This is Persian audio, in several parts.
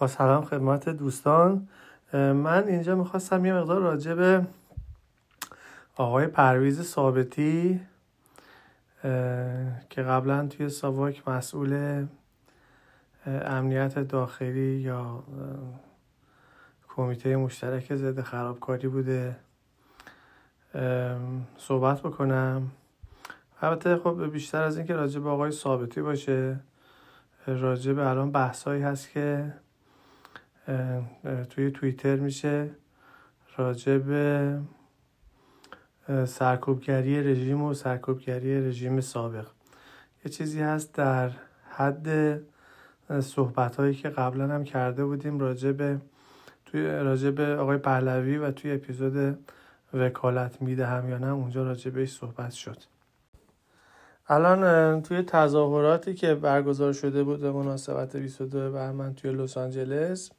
با سلام خدمت دوستان. من اینجا میخواستم یه مقدار راجع به آقای پرویز ثابتی که قبلا توی ساواک مسئول امنیت داخلی یا کمیته مشترک ضد خرابکاری بوده صحبت بکنم. البته خب بیشتر از این که راجع به آقای ثابتی باشه، راجع به الان بحثایی هست که توی توییتر میشه راجع به سرکوبگری رژیم و سرکوبگری رژیم سابق. یه چیزی هست در حد صحبت‌هایی که قبلا هم کرده بودیم راجع به آقای پهلوی و توی اپیزود وکالت میدهم یا نه اونجا راجع بهش صحبت شد. الان توی تظاهراتی که برگزار شده بود به مناسبت 22 بهمن توی لس آنجلس،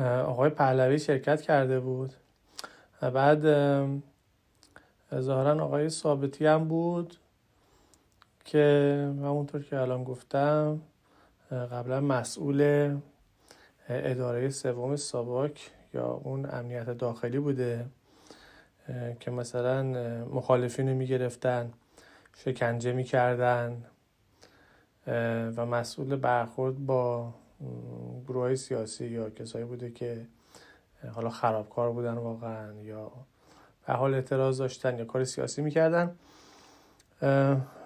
آقای پهلوی شرکت کرده بود. بعد ظاهرا آقای ثابتی هم بود که همونطور که الان گفتم قبلا مسئول اداره سوم ساواک یا اون امنیت داخلی بوده که مثلا مخالفین رو میگرفتن، شکنجه میکردن و مسئول برخورد با گروه‌های سیاسی یا کسایی بوده که حالا خرابکار بودن واقعا یا به حال اعتراض داشتن یا کار سیاسی میکردن.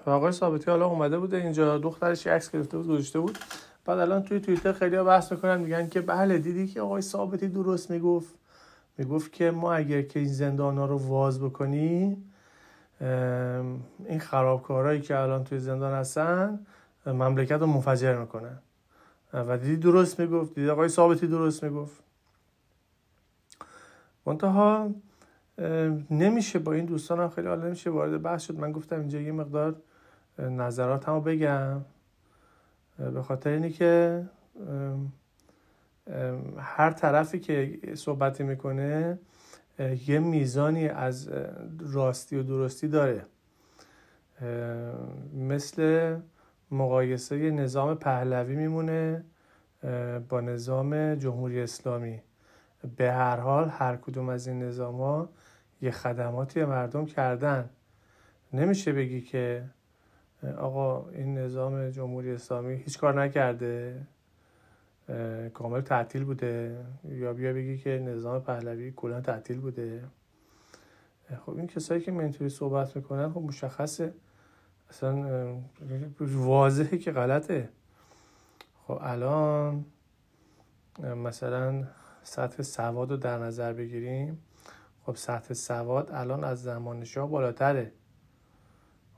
و آقای ثابتی حالا اومده بوده اینجا، دخترش عکس گرفته بود گذاشته بود. بعد الان توی توییتر خیلی‌ها بحث میکنن، میگن که بله دیدی که آقای ثابتی درست میگفت که ما اگر که این زندان‌ها رو واز بکنیم، این خرابکارهایی که الان توی زندان هستن مملکت رو منفجر میکنن. و دیدی درست میگفت، دیدی آقای ثابتی درست میگفت. منتها نمیشه با این دوستان هم خیلی حالا نمیشه وارد بحث شد. من گفتم اینجا یه مقدار نظرات هم بگم، به خاطر اینی که هر طرفی که صحبتی میکنه یه میزانی از راستی و درستی داره. مثل مقایسه نظام پهلوی میمونه با نظام جمهوری اسلامی. به هر حال هر کدوم از این نظام‌ها یه خدماتی به مردم کردن. نمیشه بگی که آقا این نظام جمهوری اسلامی هیچ کار نکرده، کامل تعطیل بوده، یا بیا بگی که نظام پهلوی کلا تعطیل بوده. خب این کسایی که منطوری صحبت میکنن خب مشخصه، اصلا واضحه که غلطه. خب الان مثلا سطح سواد رو در نظر بگیریم، خب سطح سواد الان از زمان شاه بالاتره.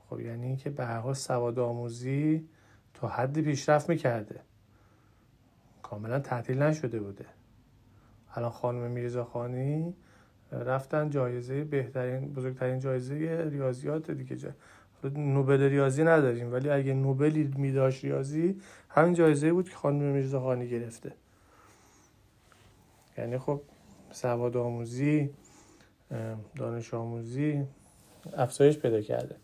خب یعنی این که به هر حال سواد آموزی تا حدی پیشرفت میکرده، کاملا تعطیل نشده بوده. الان خانم میرزاخانی رفتن جایزه بزرگترین جایزه ریاضیات دیگه، نوبل ریاضی نداریم ولی اگه نوبلی میداشت ریاضی همین جایزه بود که خانم میرزاخانی گرفته. یعنی خب سواد آموزی، دانش آموزی افزایش پیدا کرده.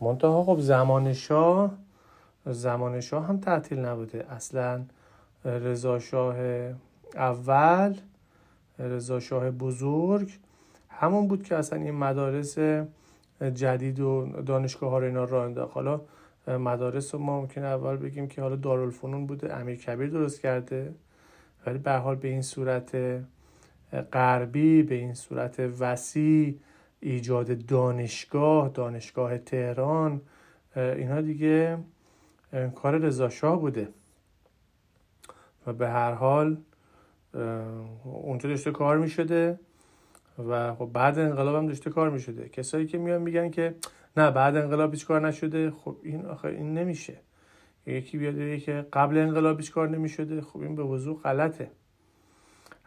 منتها خب زمان شاه هم تعطیل نبوده. اصلا رضاشاه اول، رضاشاه بزرگ همون بود که اصلا این مدارس جدید و دانشگاه ها رو اینا راه انداخت. حالا مدارس رو ما ممکنه اول بگیم که حالا دارالفنون بوده، امیرکبیر درست کرده، ولی به هر حال به این صورت غربی، به این صورت وسیع، ایجاد دانشگاه تهران، اینا دیگه کار رضاشاه بوده و به هر حال اونجا داشته کار می شده و خب بعد انقلاب هم داشته کار می شده. کسایی که میان میگن که نه بعد انقلاب هیچ کار نشده، خب این آخه این نمیشه. یکی بیاد بگه که قبل انقلاب هیچ کار نمی شده، خب این به وضوح غلطه.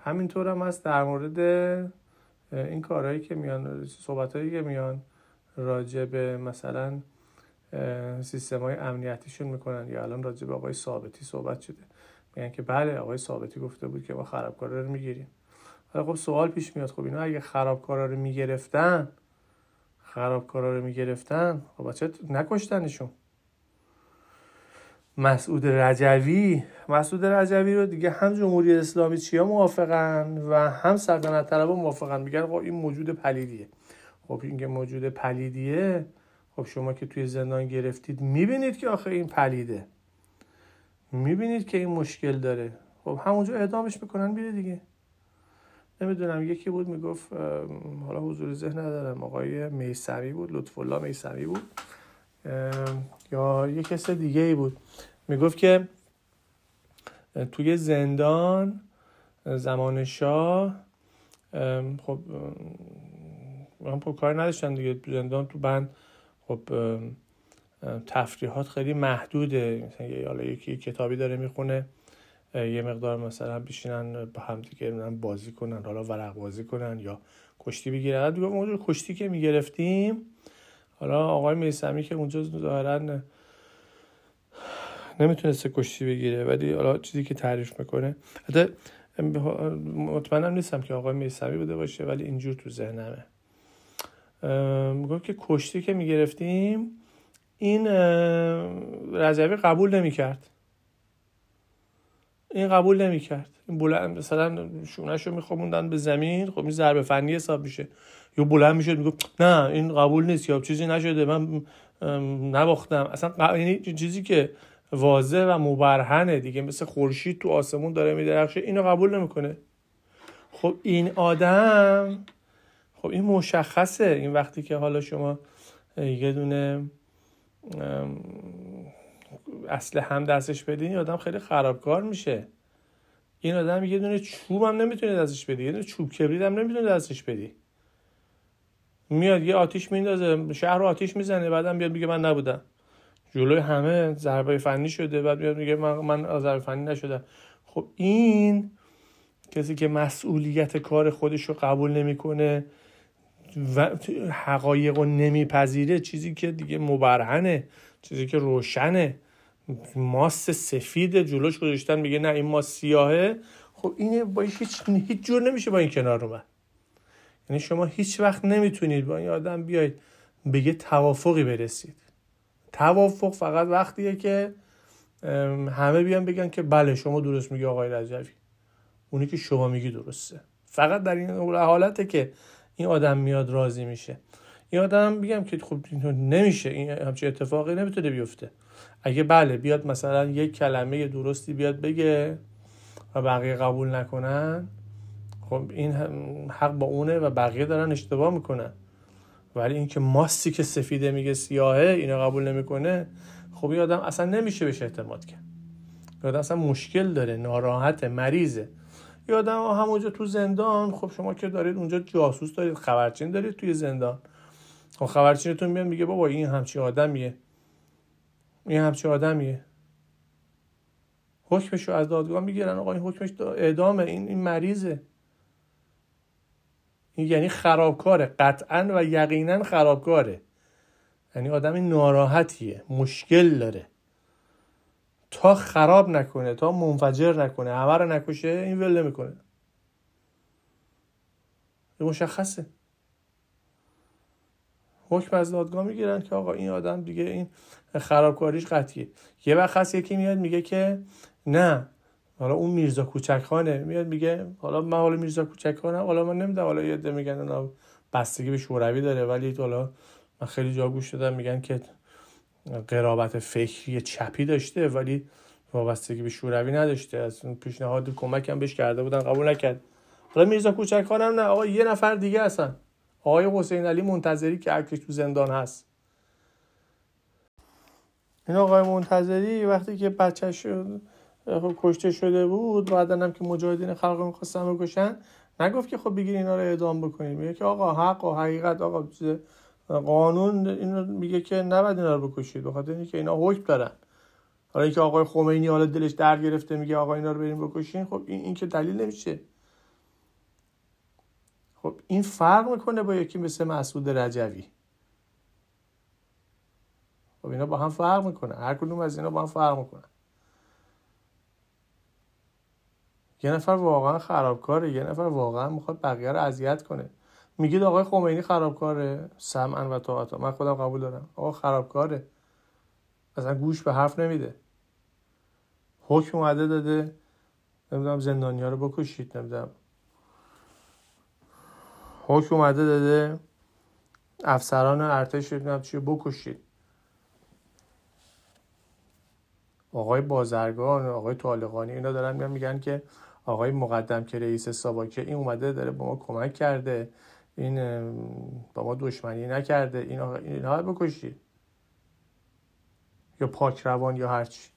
همینطور هم هست در مورد این کارهایی که میان، صحبتایی که میان راجع به مثلا سیستم‌های امنیتیشون میکنن، یا الان راجع به آقای ثابتی صحبت شده، میگن که بله آقای ثابتی گفته بود که ما خرابکارا رو میگیریم. حالا خب سوال پیش میاد، خب اینا اگه خرابکارا رو میگرفتن خب بچه نکشتنشون. مسعود رجوی مسعود رجوی رو دیگه هم جمهوری اسلامی چیا موافقن و هم سلطنت طلبا موافقن، میگن این موجود پلیدیه. خب این که موجود پلیدیه، خب شما که توی زندان گرفتید میبینید که آخه این پلیده، میبینید که این مشکل داره، خب همونجا اعدامش میکنن میره دیگه. نمیدونم یکی بود میگفت، حالا حضور ذهن ندارم، آقای میسمی بود، لطف الله میسمی بود یا یک کس دیگه ای بود، میگفت که توی زندان زمان شاه خب من کار نداشتم دیگه، تو زندان تو بند خب تفریحات خیلی محدوده، مثلا یکی کتابی داره میخونه، یه مقدار مثلا بشینن با هم دیگه بازی کنن، حالا ورق بازی کنن یا کشتی بگیرن. دیگه اونجور کشتی که میگرفتیم، حالا آقای میسمی که اونجا ظاهرا نمیتونسته کشتی بگیره، ولی حالا چیزی که تعریف میکنه، حتی مطمئنم نیستم که آقای میسمی بوده باشه ولی اینجور تو ذهنمه، میگم که کشتی که میگرفتیم این رجوی قبول نمیکرد، این قبول نمیکرد، این بلند مثلا شونهشو میخوابوندن به زمین، خب این ضربه فنی حساب میشه، یا بلند میشد میگفت نه این قبول نیست، یا چیزی نشده، من نباختم اصلا، یعنی چیزی که واضح و مبرهنه دیگه، مثل خورشید تو آسمون داره میدرخشه، اینو قبول نمیکنه. خب این آدم، خب این مشخصه، این وقتی که حالا شما یه دونه اصل هم دستش بدین، این آدم خیلی خرابکار میشه، این آدم یه دونه چوب هم نمیتونه دستش بدی، یه دونه چوب کبریت هم نمیتونه دستش بدی، میاد یه آتیش میندازه شهر رو آتیش میزنه، بعدم بیاد میگه من نبودم، جلوی همه ضربه فنی شده، بعد میاد میگه من ضربه فنی نشدم. خب این کسی که مسئولیت کار خودش رو قبول نمیکنه و حقایق رو نمیپذیره، چیزی که دیگه مبرهنه، چیزی که روشنه، ماست سفید جلوش گذاشتن میگه نه این ماست سیاهه، خب اینه با هیچ جور نمیشه با این کنار اومد. یعنی شما هیچ وقت نمیتونید با این آدم بیاید به یه توافقی برسید. توافق فقط وقتیه که همه بیان بگن که بله شما درست میگی آقای رجوی، اونی که شما میگی درسته، فقط در این حالته که این آدم میاد راضی میشه. این آدم بگم که خب نمیشه، این همچین اتفاقی نمیتونه بیفته. اگه بله بیاد مثلا یک کلمه درستی بیاد بگه و بقیه قبول نکنن، خب این حق با اونه و بقیه دارن اشتباه میکنن، ولی این که ماستی که سفیده میگه سیاهه اینو قبول نمیکنه، خب این آدم اصلا نمیشه بهش اعتماد کرد، این آدم اصلا مشکل داره، ناراحته، مریضه. این آدم همونجا تو زندان، خب شما که دارید اونجا جاسوس دارید، خبرچین دارید توی زندان، خب خبرچینتون میاد میگه بابا این همچین آدمیه، این همچین آدمیه، حکمشو از دادگاه میگیرن، آقا این حکمش اعدامه، این مریضه، این یعنی خرابکاره، قطعا و یقینا خرابکاره، یعنی آدم ناراحتیه، مشکل داره، تا خراب نکنه، تا منفجر نکنه، همه رو نکشه، این ول نمیکنه. این مشخصه، حکم از دادگاه میگیرن که آقا این آدم دیگه این خرابکاریش قطعیه. یه وقت هست یکی میاد میگه که نه حالا اون میرزا کوچکخانه، میاد میگه حالا من حالا میرزا کوچکخانه، حالا من نمیدونم، حالا یه عده میگن بستگی به شوروی داره، ولی حالا من خیلی جا گوش دادم میگن که قرابت فکری چپی داشته ولی وابستگی به شوروی نداشته، از اون پیشنهاد کمک هم بهش کرده بودن قبول نکرد. حالا میرزا کوچکخانه هم نه، آقا یه نفر دیگه هستن، آقای حسین علی منتظری که عکسش تو زندان هست. این آقای منتظری وقتی که بچه‌ش کشته شده بود، بعدن هم که مجاهدین خلق رو می‌خواستن بکشن، نگفت که خب بگیر اینا رو اعدام بکنید، میگه که آقا حق و حقیقت، آقا قانون اینو میگه که نباید اینا رو بکشید، بخاطر اینکه اینا حکم دارن. حالا اینکه آقای خمینی حالا دلش در گرفته میگه آقا اینا رو بریم بکشین، خب این که دلیل نمیشه. خب این فرق میکنه با یکی مثل مسعود رجوی. خب اینا با هم فرق میکنه، هر کدوم از اینا با هم فرق میکنه. یه نفر واقعا خرابکاره، یه نفر واقعا میخواد بقیه رو اذیت کنه. میگید آقای خمینی خرابکاره، سمعا و طاعتا، من خودم قبول دارم، آقا خرابکاره، اصلا گوش به حرف نمیده، حکم اومده داده نمیدونم زندانی‌ها رو بکشید، نمیدونم حکم اومده داده افسران ارتش نمیدونم چی بکشید. آقای بازرگان، آقای طالقانی اینا دارن میگن که آقای مقدم که رئیس ساواک این اومده داره با ما کمک کرده، این با ما دشمنی نکرده، اینا رو بکشید، یا پاک روان یا هرچی.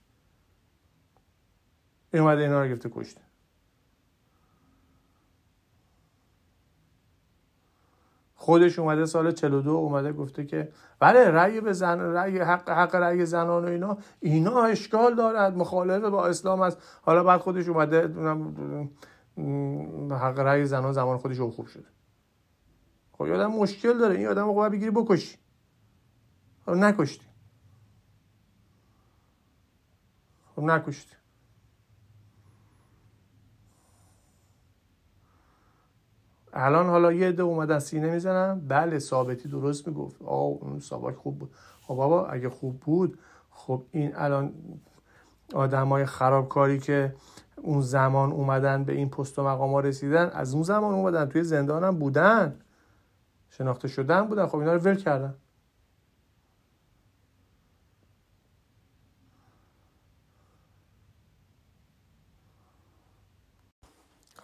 این اومده اینا رو گرفته کشته. خودش اومده سال 42 اومده گفته که بله رأی به زن، رأی حق رأی زنان و اینا اشکال دارد، مخالف با اسلام است. حالا بعد خودش اومده حق رأی زنان زمان خودش خوب شده. خب یه آدم مشکل داره، این آدمو باید بگیری بکشی. خب نکشتی. الان حالا یه عده اومدن سینه میزنن بله ثابتی درست میگفت، اون ساواک خوب بود. خب بابا اگه خوب بود، خب این الان آدمای خرابکاری که اون زمان اومدن به این پست و مقاما رسیدن، از اون زمان اومدن توی زندان هم بودن، شناخته شدن بودن، خب اینا رو ول کردن.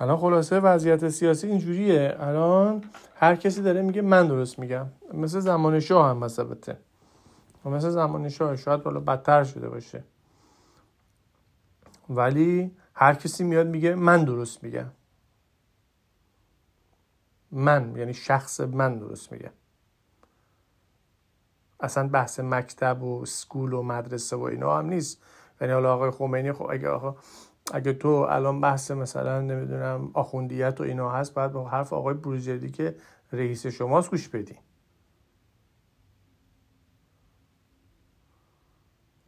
الان خلاصه وضعیت سیاسی اینجوریه، الان هر کسی داره میگه من درست میگم، مثل زمان شاه هم مثبته، مثل زمان شاه، شاید حالا بدتر شده باشه، ولی هر کسی میاد میگه من درست میگم، من یعنی شخص من درست میگم. اصلا بحث مکتب و سکول و مدرسه و اینا هم نیست. یعنی حالا آقای خمینی، خب اگه تو الان بحث مثلا نمیدونم آخوندیت و اینا هست، باید با حرف آقای بروجردی که رئیس شماست گوش بدی.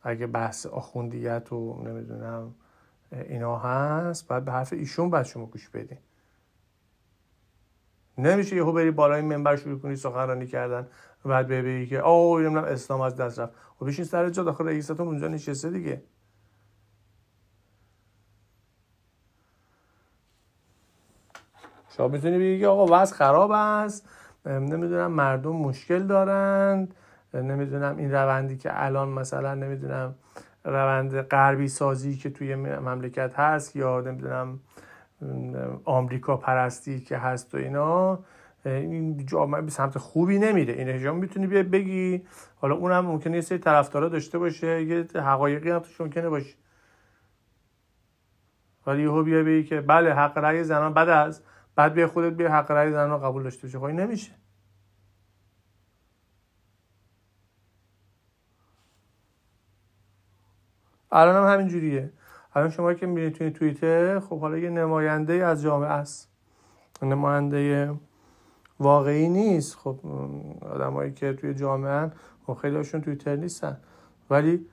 اگه بحث آخوندیت و نمیدونم اینا هست، باید به حرف ایشون باید شما گوش بدی. نمیشه یهو بری بالای منبر شروع کنی سخنرانی کردن و بعد بگی که آه نمیدونم اسلام از دست رفت. خب بشین سر جا، داخل رئیستون اونجا نشسته دیگه. شما میتونی بگی که آقا وضع خراب است، نمیدونم مردم مشکل دارند، نمیدونم این روندی که الان مثلا نمیدونم روند غربی سازی که توی مملکت هست، یا نمیدونم آمریکا پرستی که هست و اینا، این جامعه به سمت خوبی نمیره. این شما میتونی بیای بگی، حالا اونم ممکنه یه سری طرفدارا داشته باشه، یه حقایقی هم توش ممکنه باشه، ولی یهو بیای بگی که بله حق رأی زنان بعد از بعد بیا خودت بیا حق رأی زنان رو قبول داشته باشی. خب این نمیشه. الان هم همین جوریه. الان شما که میبینید توی توییتر، خب حالا یه نماینده از جامعه است، نماینده واقعی نیست. خب آدمایی که توی جامعه هن، خب خیلیشون توییتر نیستن، ولی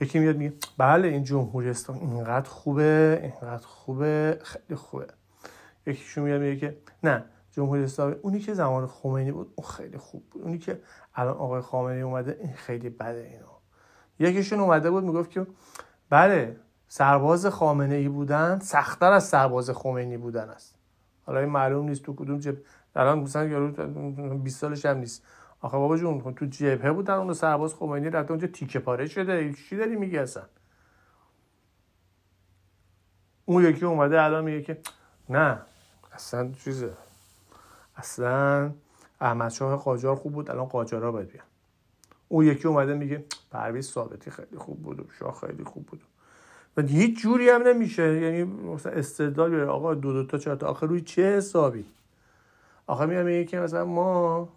یکی میاد میگه بله این جمهوری اسلامی اینقدر خوبه، اینقدر خوبه، خیلی خوبه. یکیشون میاد میگه که نه جمهوری اسلامی اونی که زمان خمینی بود اون خیلی خوب بود، اونی که الان آقای خامنه‌ای اومده این خیلی بده اینا. یکیشون اومده بود میگفت که بله سرباز خامنه‌ای بودن سخت‌تر از سرباز خمینی بودن است. حالا این معلوم نیست تو کدوم جبهه، الان مثلا یارو 20 سالش هم نیست. آخه بابا جون تو جبهه بودن، اون سرباز خمینی رفت اونجا تیکه پاره شده، چی داری میگی اصلا؟ اون یکی اومده الان میگه که نه اصلا چیزه، اصلا احمدشاه قاجار خوب بود، الان قاجارا باید بیان. اون یکی اومده میگه پرویز ثابتی خیلی خوب بود و شاه خیلی خوب بود. و هیچ جوری هم نمیشه، یعنی مثلا استدلال بیاره آقا دو تا چهار تا، آخه روی چه حسابی؟ آخه میگه که مثلا ما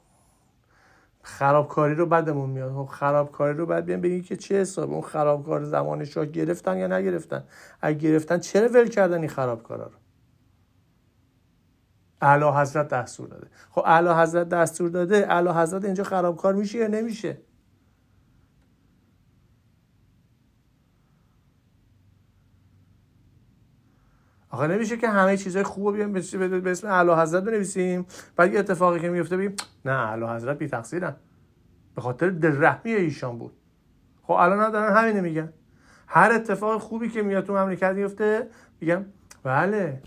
خرابکاری رو بدمون میاد. خب خرابکاری رو بعد بیان بگین که چه حسابی؟ اون خرابکار زمان شاه گرفتن یا نگرفتن؟ اگه گرفتن چرا ول کردن این خرابکارا رو؟ اعلیحضرت دستور داده. خب اعلیحضرت دستور داده، اعلیحضرت اینجا خرابکار میشه یا نمیشه؟ آخه نمیشه که همه چیزای خوبو بیام به اسم اعلیحضرت بنویسیم، بعد یه اتفاقی که میفته بگیم نه اعلیحضرت بی تقصیرن، به خاطر دررحمی ایشان بود. خب الان هم دارن همینو میگن. هر اتفاق خوبی که میاد تو مملکت میفته میگم بله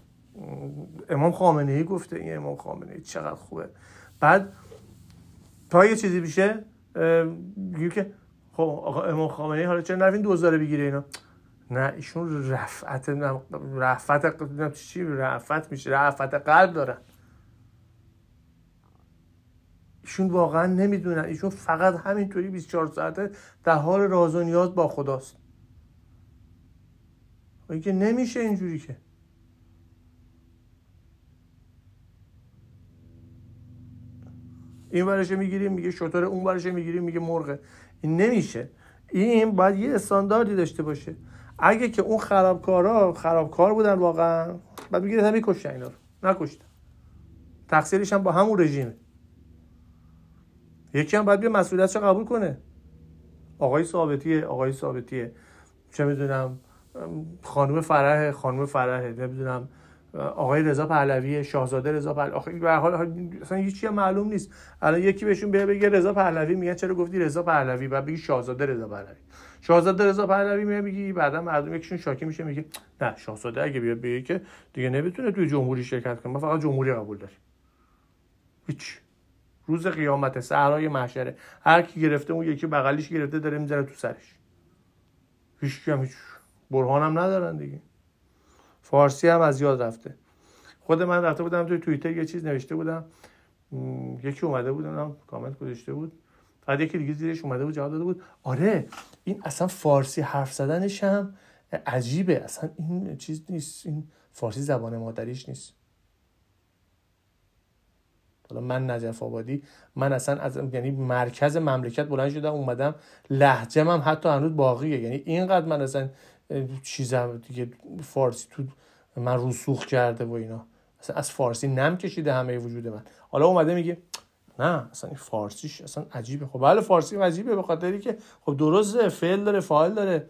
امام خامنه ای گفته، این امام خامنه ای چقدر خوبه. بعد تا یه چیزی بشه میگه که خب آقا امام خامنه ای حالا چرا نروین دوزاره بگیره اینا؟ نه ایشون رفعت میشه، رفعت قلب دارن. ایشون واقعا نمیدونن، ایشون فقط همینطوری 24 ساعته در حال راز و نیاز با خداست. این که نمیشه اینجوری که. این ورشه میگیریم میگه شطوره، اون ورشه میگیریم میگه مرغه. این نمیشه. این باید یه استانداردی داشته باشه. اگه که اون خرابکارا خرابکار بودن واقعا بعد میگیرن میکشن اینا رو، نکشتن. تقصیرش هم با همون رژیمه. یکی هم باید بیا مسئولیتش قبول کنه. آقای ثابتیه چه میدونم خانم فرحه نمیدونم آقای رضا پهلوی، شاهزاده رضا پهلوی. آخه به هر حال اصلا هیچ چیز معلوم نیست. الان یکی بهشون بگه رضا پهلوی، میگن چرا گفتی رضا پهلوی؟ بعد بگی شاهزاده رضا پهلوی میگی. بعدا مردم یکیشون شاکی میشه میگه نه شاهزاده اگه بیاد بگه که دیگه نمیتونه توی جمهوری شرکت کنه، ما فقط جمهوری قبول داریم. هیچ روز قیامت صحرای محشره هر کی گرفته اون یکی بغلیش گرفته داره میذاره تو سرش. هیچ برهان هم ندارن دیگه. فارسی هم از یاد رفته. خود من رفته بودم توی توییتر یه چیز نوشته بودم، یکی اومده بود اونم کامنت گذاشته بود، بعد یکی دیگه زیرش اومده بود جواب داده بود آره این اصلا فارسی حرف زدنش هم عجیبه، اصلا این چیز نیست، این فارسی زبان مادریش نیست. حالا من نجف آبادی، من اصلا از یعنی مرکز مملکت بلند شدم اومدم، لهجه‌م هم حتی هنوز باقیه، یعنی اینقدر من اصلا چیزم دیگه فارسی تو من رسوخ کرده و اینا، اصلا از فارسی نم کشیده همه وجود من. حالا اومده میگه نه اصلا این فارسیش اصلا عجیبه. خب بله فارسی عجیبه به خاطری که خب درسته فعل داره فاعل داره.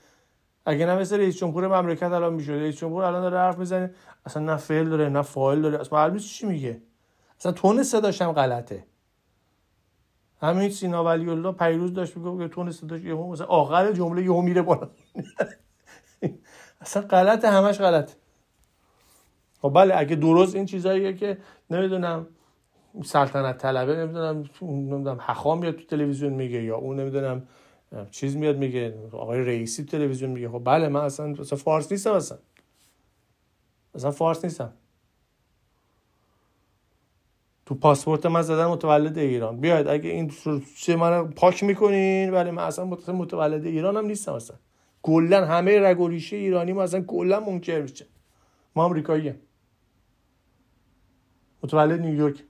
اگه نه مثل رئیس جمهور مملکت الان میشد رئیس جمهور الان داره حرف میزنه اصلا نه فعل داره نه فاعل داره، اصلا معلومه چی میگه، اصلا تون صداش هم غلطه. همین سینا ولی الله پیروز داشت میگفت که تون صداش یهو مثلا آخر جمله یهو میره بالا. اصلا غلطه، همش غلطه. خب بله اگه درست این چیزاییه که نمیدونم سلطنت طلبه نمیدونم حخام میاد تو تلویزیون میگه یا اون نمیدونم چیز میاد میگه آقای رئیسی تلویزیون میگه. خب بله من اصلا فارس نیستم، اصلا فارس نیستم. تو پاسپورت من زدن متولد ایران، بیاید اگه این چه منو پاک میکنین ولی من اصلا متولد ایران هم نیستم، اصلا کلا همه رگ و ریشه ایرانی ما اصلا کلا منکر میشه. ما آمریکاییم، متولد نیویورک.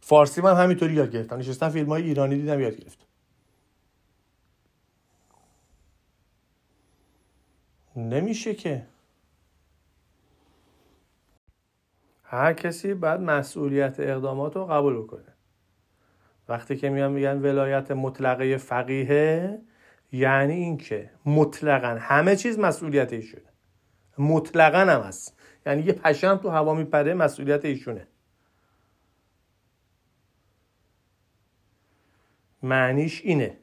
فارسی من همینطوری یاد گرفتم، نشستم فیلم‌های ایرانی دیدم یاد گرفتم. نمیشه که هر کسی باید مسئولیت اقدامات رو قبول بکنه. وقتی که میگن ولایت مطلقه فقیه، یعنی این که مطلقاً همه چیز مسئولیت ایشونه، مطلقاً هم هست، یعنی یه پشم تو هوا میپره مسئولیت ایشونه. معنیش اینه،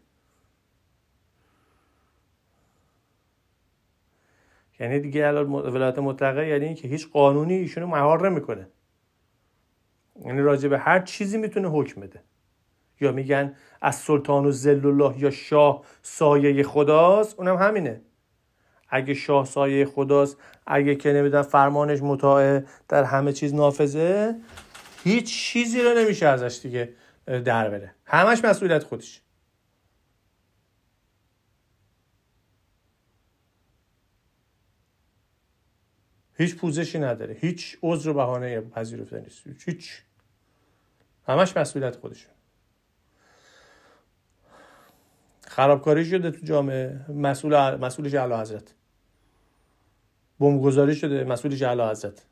یعنی دیگه ولایت مطلقه یعنی این که هیچ قانونی ایشونو مهار نمیکنه، یعنی راجع به هر چیزی میتونه حکم بده. یا میگن از سلطان و ذل الله، یا شاه سایه خداست، اونم همینه. اگه شاه سایه خداست، اگه که نمیدونم فرمانش مطاعه در همه چیز نافذه، هیچ چیزی رو نمیشه ازش دیگه در بره، همش مسئولیت خودش. هیچ پوزشی نداره، هیچ عذر و بهانه پذیرفته نیست، هیچ، همش مسئولیت خودشون. خرابکاری شده تو جامعه، مسئولش اعلی حضرت. بمبگذاری شده، مسئولش اعلی حضرت.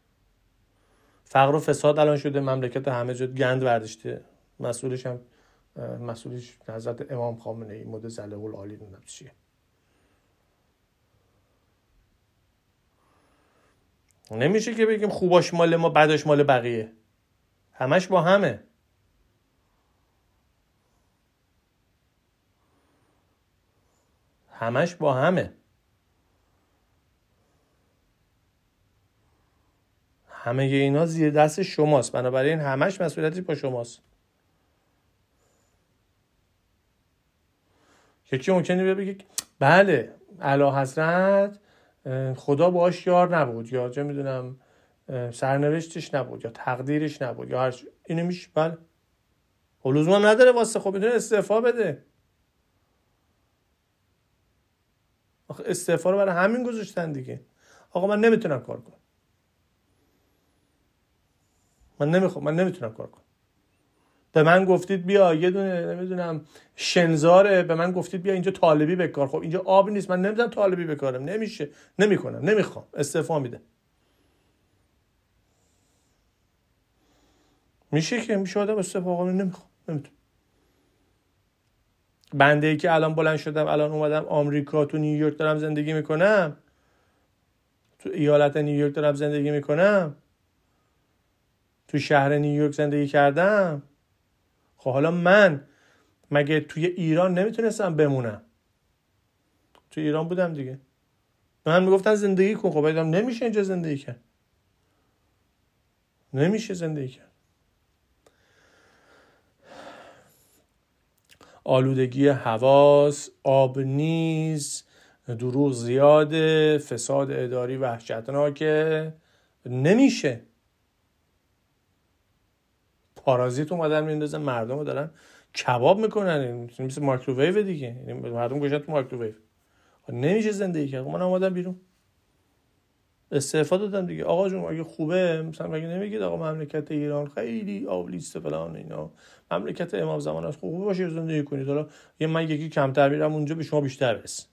فقر و فساد الان شده مملکت، همه جا گند برداشته، مسئولش حضرت امام خامنه ای مد ظله العالی. نمیدونم چیه، نمیشه که بگیم خوباش مال ما بداش مال بقیه، همش با همه. همش با همه. همه اینا زیر دست شماست، بنابراین همش مسئولیتش با شماست. یکی ممکنه بگه بله اعلیحضرت خدا باهاش یار نبود، یا چه میدونم سرنوشتش نبود، یا تقدیرش نبود، یا هرچی. اینو میشه بله، لزوم هم نداره واسه. خب میتونه استعفا بده، آخه استعفا رو برای همین گذاشتن دیگه. آقا من نمیتونم کار کنم، من نمیتونم کار کنم. به من گفتید بیا یه دونه نمیدونم شنزاره، به من گفتید بیا اینجا طالبی بکار. خب اینجا آب نیست، من نمیتونم طالبی بکارم، نمیشه، نمیکنم، نمیخوام، استعفا میده. میشه که میشه آدم استعفا قانونی، نمیخوام، نمیتونم. بنده ای که الان بلند شدم الان اومدم آمریکا، تو نیویورک دارم زندگی میکنم، تو ایالت نیویورک دارم زندگی میکنم، تو شهر نیویورک زندگی کردم. خب حالا من مگه توی ایران نمیتونستم بمونم؟ توی ایران بودم دیگه، من میگفتن زندگی کن. خب بایدم نمیشه اینجا زندگی کرد، نمیشه زندگی کرد. آلودگی حواس، آب نیز، دروغ زیاده، فساد اداری وحشتناکه، نمیشه. پارازیت اومدن میندازن مردم رو دارن کباب میکنن، مثل مایکروویو دیگه، مردم گوشن تو مایکروویو، نمیشه زندگی کرد. من اومدم بیرون استعفا دادم دیگه. آقا جون اگه خوبه مثلا مگه نمیگید آقا مملکت ایران خیلی آبلیست فلان اینا، مملکت امام زمان است، خوبه باشه زندگی کنید، حالا یه من یکی کمتر میرم اونجا به شما بیشتر برسه.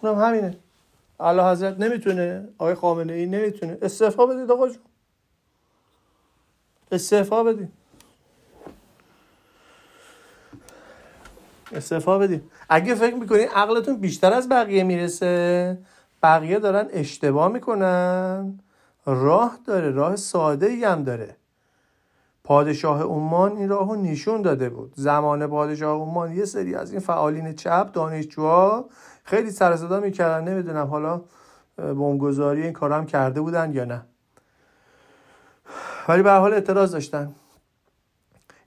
اونم همینه. اعلیحضرت نمیتونه، آقای خامنه ای نمیتونه، استعفا بدید آقا جون، استعفا بدید، استعفا بدید. اگه فکر میکنین عقلتون بیشتر از بقیه میرسه، بقیه دارن اشتباه میکنن، راه داره، راه ساده‌ای هم داره. پادشاه عمان این راهو نشون داده بود. زمان پادشاه عمان یه سری از این فعالین چپ، دانشجوها خیلی سر صدا میکردن، نمیدونم حالا بمبگذاری این کارا هم کرده بودن یا نه، ولی به هر حال اعتراض داشتن.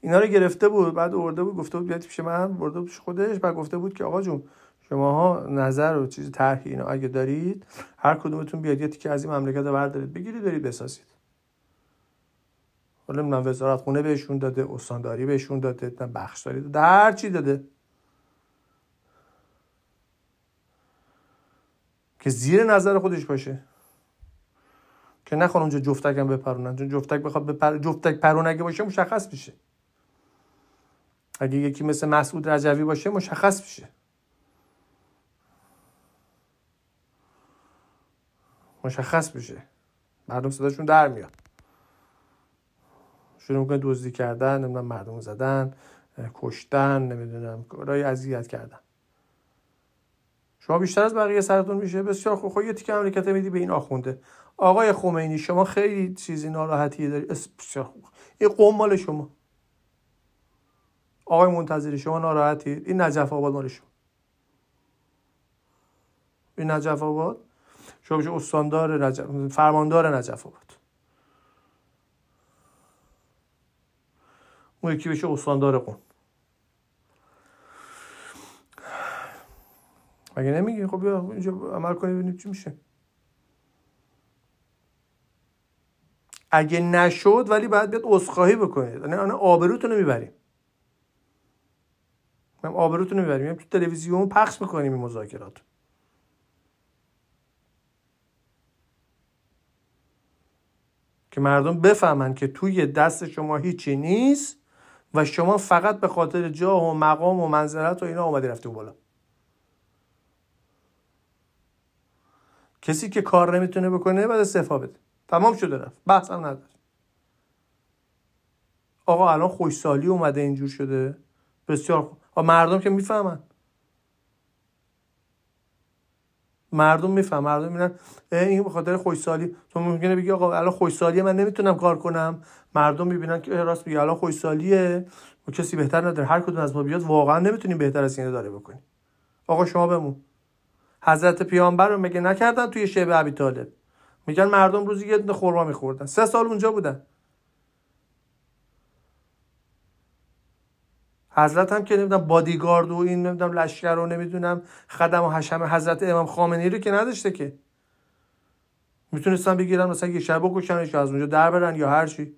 اینا رو گرفته بود، بعد آورده بود گفته بود بیاد پیش من، برده بود پیش خودش، بعد گفته بود که آقا جون شماها نظر و چیز طرح اینا اگه دارید هر کدومتون بیاد یه تیکه از این مملکت رو بردارید بگیرید برید بسازید. حالا من وزارت خونه بهشون داده، استانداری بهشون داده، بخشداری داده، هر چی داده که زیر نظر خودش باشه، که نخوان اونجا جفتک هم بپرونن. چون جفتک بخواد جفتک پرونگه باشه مشخص میشه، اگه یکی مثل مسعود رجوی باشه مشخص میشه، مشخص میشه، مردم صداشون در میاد، شروع میکنه دزدی کردن، نمیدونم مردم زدن، کشتن، نمیدونم کارهای اذیت کردن. شما بیشتر از بقیه سرتون میشه. بسیار خوب، خب یه تیکه مملکت میدی به این آخونده. آقای خمینی شما خیلی چیزی ناراحتی داری، بسیار خوب، این قوم مال شما. آقای منتظری شما ناراحتی، این نجف آباد مال شما، این نجف آباد شما بشه استاندار نجف، فرماندار نجف آباد، اون یکی بشه استاندار قم. مگه نمیگی خب بیا اینجا عمل کنی ببینیم چی میشه؟ اگه نشد ولی باید بیاد عذرخواهی بکنید. نه آبروتون رو میبریم، من آبروتون رو میبریم، تو تلویزیون پخش میکنیم این مذاکرات. که مردم بفهمن که توی دست شما هیچی نیست و شما فقط به خاطر جاه و مقام و منزلت و اینا اومدی رفتی بالا. کسی که کار نمیتونه بکنه بعد استعفا بده. تمام شده رفت، بحث هم نداره. آقا الان خوشسالی اومده اینجور شده، بسیار خوب. مردم که میفهمن، مردم میفهمن، مردم میرن این به خاطر خوشسالی. تو ممکنه بگی آقا الان خوشسالیه من نمیتونم کار کنم، مردم میبینن که راست میگه الان خوشسالیه و کسی بهتر نداره، هر کدوم از ما بیاد واقعا نمیتونیم بهتر از این اداره بکنیم. آقا شما بمون. حضرت پیامبر رو مگه نکردن توی شیب ابی طالب؟ میگن مردم روزی یه دونه خرما میخوردن. 3 سال اونجا بودن. حضرت هم که نمیدونم بادیگارد و این نمیدونم لشکر رو نمیدونم خدم و حشم حضرت امام خامنه‌ای رو که نداشته که. میتونستن بگیرن مثلا یه شب بکشنش از اونجا در برن یا هر چی.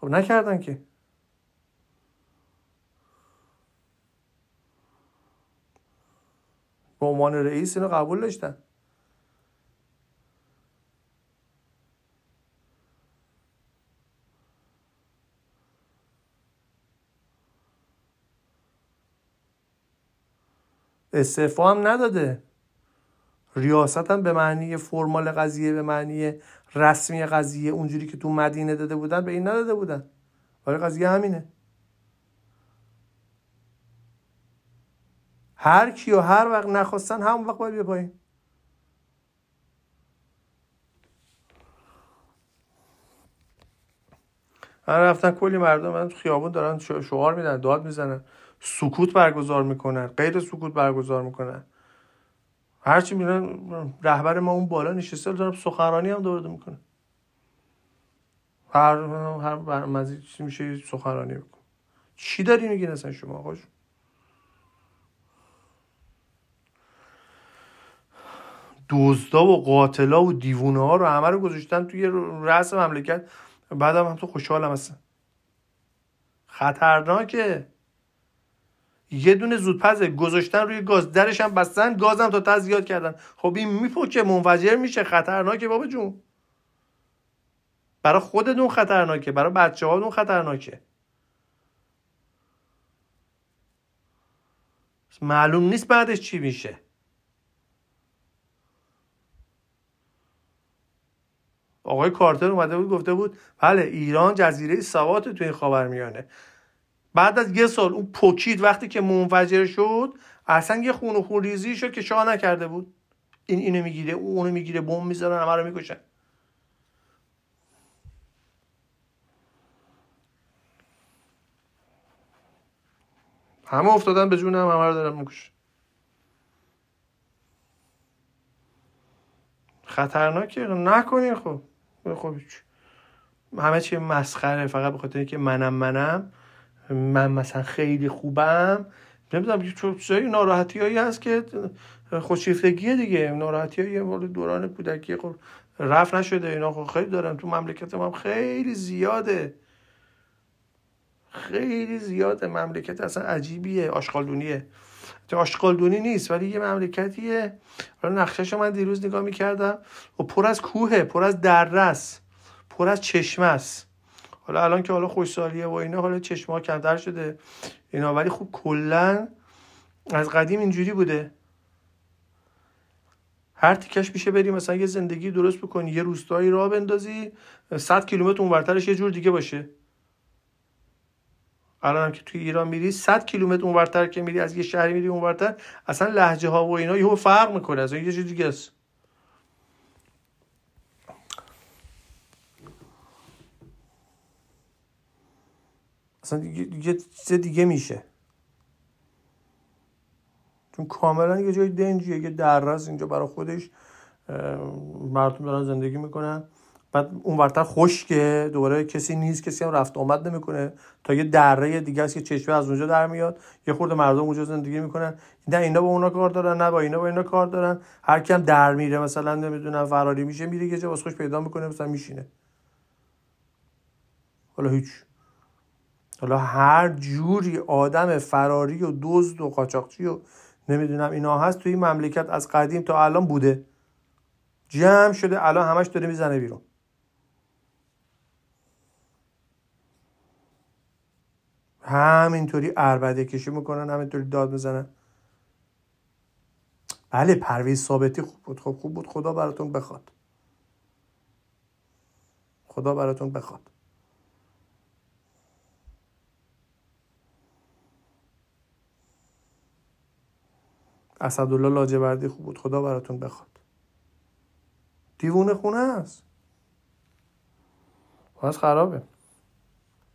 خب نکردن که. به عنوان رئیس اینو قبول داشتن. استعفا هم نداده. ریاست هم به معنی فرمال قضیه، به معنی رسمی قضیه اونجوری که تو مدینه داده بودن به این نداده بودن. ولی قضیه همینه. هر کیو هر وقت نخواستن همون وقت باید بیاین. هر رفتن کلی مردم تو خیابون دارن شعار میدن، داد میزنن، سکوت برگزار میکنن، غیر سکوت برگزار میکنن. هرچی میرن رهبر ما اون بالا نشسته داره سخنرانی هم دورده میکنه. هر برنامه‌ای میشه سخنرانی میکنه. چی داری میگین اصلا شما آقا؟ دزدا و قاتلا و دیوونه ها رو همه رو گذاشتن توی رأس مملکت. بعدم هم تو خوشحالم هستن. خطرناکه. یه دونه زودپزه گذاشتن روی گاز، درش هم بستن، گازم تا ته زیاد کردن. خب این میپکه، منفجر میشه. خطرناکه بابا جون. برای خودتون خطرناکه، برای بچه‌هاتون خطرناکه. معلوم نیست بعدش چی میشه. آقای کارتر اومده بود گفته بود بله ایران جزیره سوات تو این خاورمیانه. بعد از یه سال اون پوکید وقتی که منفجر شد، اصلا یه خون و خونریزی شد که شاه نکرده بود. اینو میگیره، اونو میگیره، بمب میذارن، همه رو میکشن. همه افتادن به جون هم، همه رو دارن میکشن. خطرناکه. نکنین. خب همه چی مسخره. فقط به خاطر اینکه من مثلا خیلی خوبم، نمیدونم یه چوبسایی ناراحتیایی هست که خودشیفتگیه دیگه. ناراحتیایی مال دوران کودکی رفع نشده اینا. خب خیلی دارم تو مملکت ما خیلی زیاده، خیلی زیاده. مملکت اصلا عجیبیه، آشغالدونیه. آشغالدونی نیست ولی یه مملکتیه. حالا نقشه‌شو من دیروز نگاه می‌کردم و پر از کوهه، پر از دره است، پر از چشمه است. حالا الان که حالا خوشحالیه و اینا، حالا چشم‌ها کمتر شده اینا، ولی خب کلا از قدیم اینجوری بوده. هر تیکش میشه بری مثلا یه زندگی درست بکنی، یه روستایی راه بندازی، 100 کیلومتر اونورترش یه جور دیگه باشه. الان هم که توی ایران میری 100 کیلومتر اونورتر که میری، از یه شهری میری اونورتر، اصلا لهجه ها و اینا یهو فرق میکنه، اصلا یه چیز دیگه است. اصلا یه چیز دیگه میشه. چون کاملا یه جای دنجیه، یه درراست اینجا برای خودش، مردم دارن زندگی میکنن. بعد اونورتر خشکه، دوباره کسی نیست، کسی هم رفت آمد نمیکنه. تا یه دره دیگه است که چشمه از اونجا در میاد، یه خورده مردم اونجا زندگی میکنن. نه اینا با اونا کار دارن، نه با اینا با اینا کار دارن. هر کی هم در میره مثلا نمیدونم فراری میشه، میره یه جا واسه خودش پیدا میکنه، مثلا میشینه. حالا هر جوری آدم فراری و دزد و قاچاقچی و نمیدونم اینا هست توی مملکت، از قدیم تا الان بوده، جمع شده، الان همش داره میزنه بیرون. همینطوری عربده کشی میکنن، همینطوری داد میزنن. بله پرویز ثابتی خوب بود، خوب بود، خدا براتون بخواد، خدا براتون بخواد. اسدالله لاجوردی خوب بود، خدا براتون بخواد. دیوونه خونه است، باز خرابه.